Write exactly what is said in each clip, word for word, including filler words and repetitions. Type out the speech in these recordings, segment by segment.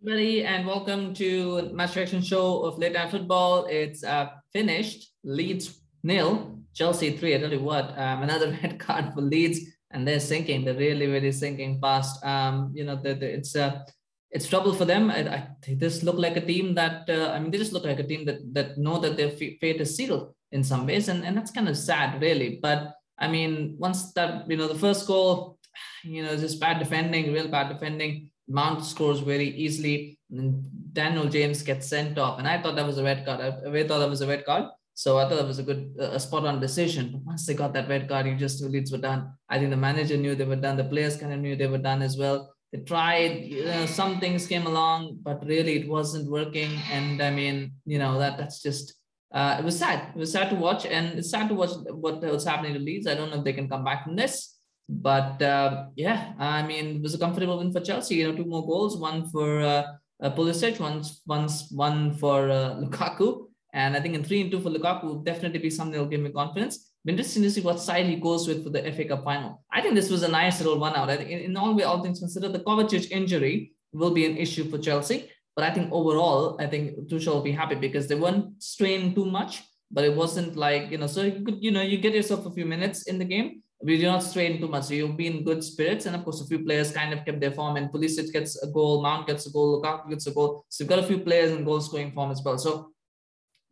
everybody, and welcome to Match Reaction Show of Late Night Football. It's uh, finished. Leeds nil, Chelsea three. I tell you what, um, another red card for Leeds, and they're sinking. They're really, really sinking fast. Um, you know, the, the, it's uh, it's trouble for them. I, I, they just look like a team that uh, I mean, they just look like a team that that know that their fate is sealed in some ways, and and that's kind of sad, really. But I mean, once that you know the first goal, you know, just bad defending, real bad defending. Mount scores very easily, and Daniel James gets sent off. And I thought that was a red card. I really thought that was a red card. So I thought that was a good, uh, spot-on decision. But once they got that red card, you just knew Leeds were done. I think the manager knew they were done. The players kind of knew they were done as well. They tried, you know, some things came along, but really it wasn't working. And I mean, you know, that that's just, uh, it was sad. It was sad to watch. And it's sad to watch what was happening to Leeds. I don't know if they can come back from this. But uh, yeah, I mean, it was a comfortable win for Chelsea. You know, two more goals, one for uh, uh, Pulisic, one, one, one for uh, Lukaku. And I think in three and two for Lukaku will definitely be something that will give me confidence. But interesting to see what side he goes with for the F A Cup final. I think this was a nice little one out. I think in, in all way, all things considered, the Kovacic injury will be an issue for Chelsea. But I think overall, I think Tuchel will be happy because they weren't strained too much. But it wasn't like, you know, so you could, you know, you get yourself a few minutes in the game. We do not strain too much. So you'll be in good spirits. And of course, a few players kind of kept their form. And Pulisic gets a goal, Mount gets a goal, Lukaku gets a goal. So you've got a few players in goal scoring form as well. So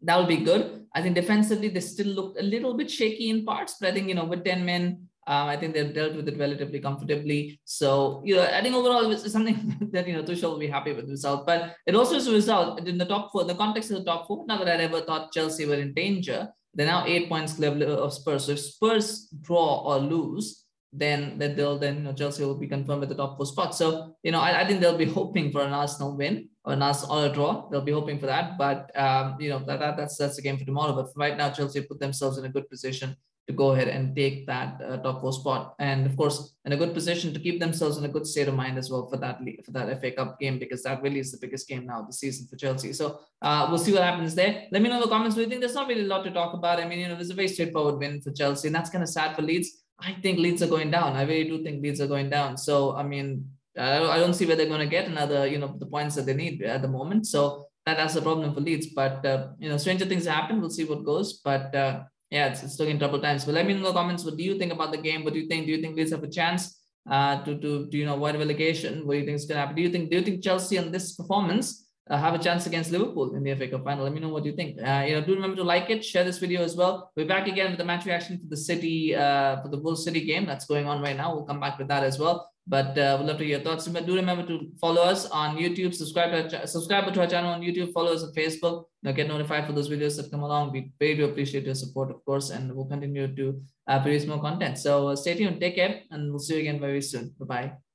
that will be good. I think defensively, they still looked a little bit shaky in parts. But I think, you know, with ten men, um, I think they've dealt with it relatively comfortably. So, you know, I think overall, it's something that, you know, Tuchel will be happy with the result. But it also is a result in the top four, in the context of the top four, not that I ever thought Chelsea were in danger. They're now eight points clear of Spurs. So if Spurs draw or lose, then then they'll then you know, Chelsea will be confirmed with the top four spot. So you know, I, I think they'll be hoping for an Arsenal win or an Arsenal or a draw. They'll be hoping for that. But um, you know, that, that that's that's the game for tomorrow. But for right now, Chelsea put themselves in a good position to go ahead and take that uh, top four spot, and of course, in a good position to keep themselves in a good state of mind as well for that for that F A Cup game, because that really is the biggest game now of the season for Chelsea. So uh, we'll see what happens there. Let me know in the comments what you think. There's not really a lot to talk about. I mean, you know, there's a very straightforward win for Chelsea, and that's kind of sad for Leeds. I think Leeds are going down. I really do think Leeds are going down. So I mean, I don't see where they're going to get another, you know, the points that they need at the moment. So that, that's the problem for Leeds. But uh, you know, stranger things happen. We'll see what goes. But uh, Yeah, it's, it's looking trouble times. But let me know in the comments, what do you think about the game? What do you think? Do you think Leeds have a chance uh, to, to, to, you know, avoid relegation? What do you think is going to happen? Do you think, do you think Chelsea on this performance uh, have a chance against Liverpool in the F A Cup final? Let me know what you think. Uh, you know, do remember to like it, share this video as well. We're back again with the match reaction for the City, uh, for the Wolves City game that's going on right now. We'll come back with that as well. But uh, we'd love to hear your thoughts. Do remember to follow us on YouTube, subscribe to, subscribe to our channel on YouTube, follow us on Facebook. Now get notified for those videos that come along. We really appreciate your support, of course, and we'll continue to uh, produce more content. So uh, stay tuned, take care, and we'll see you again very soon. Bye-bye.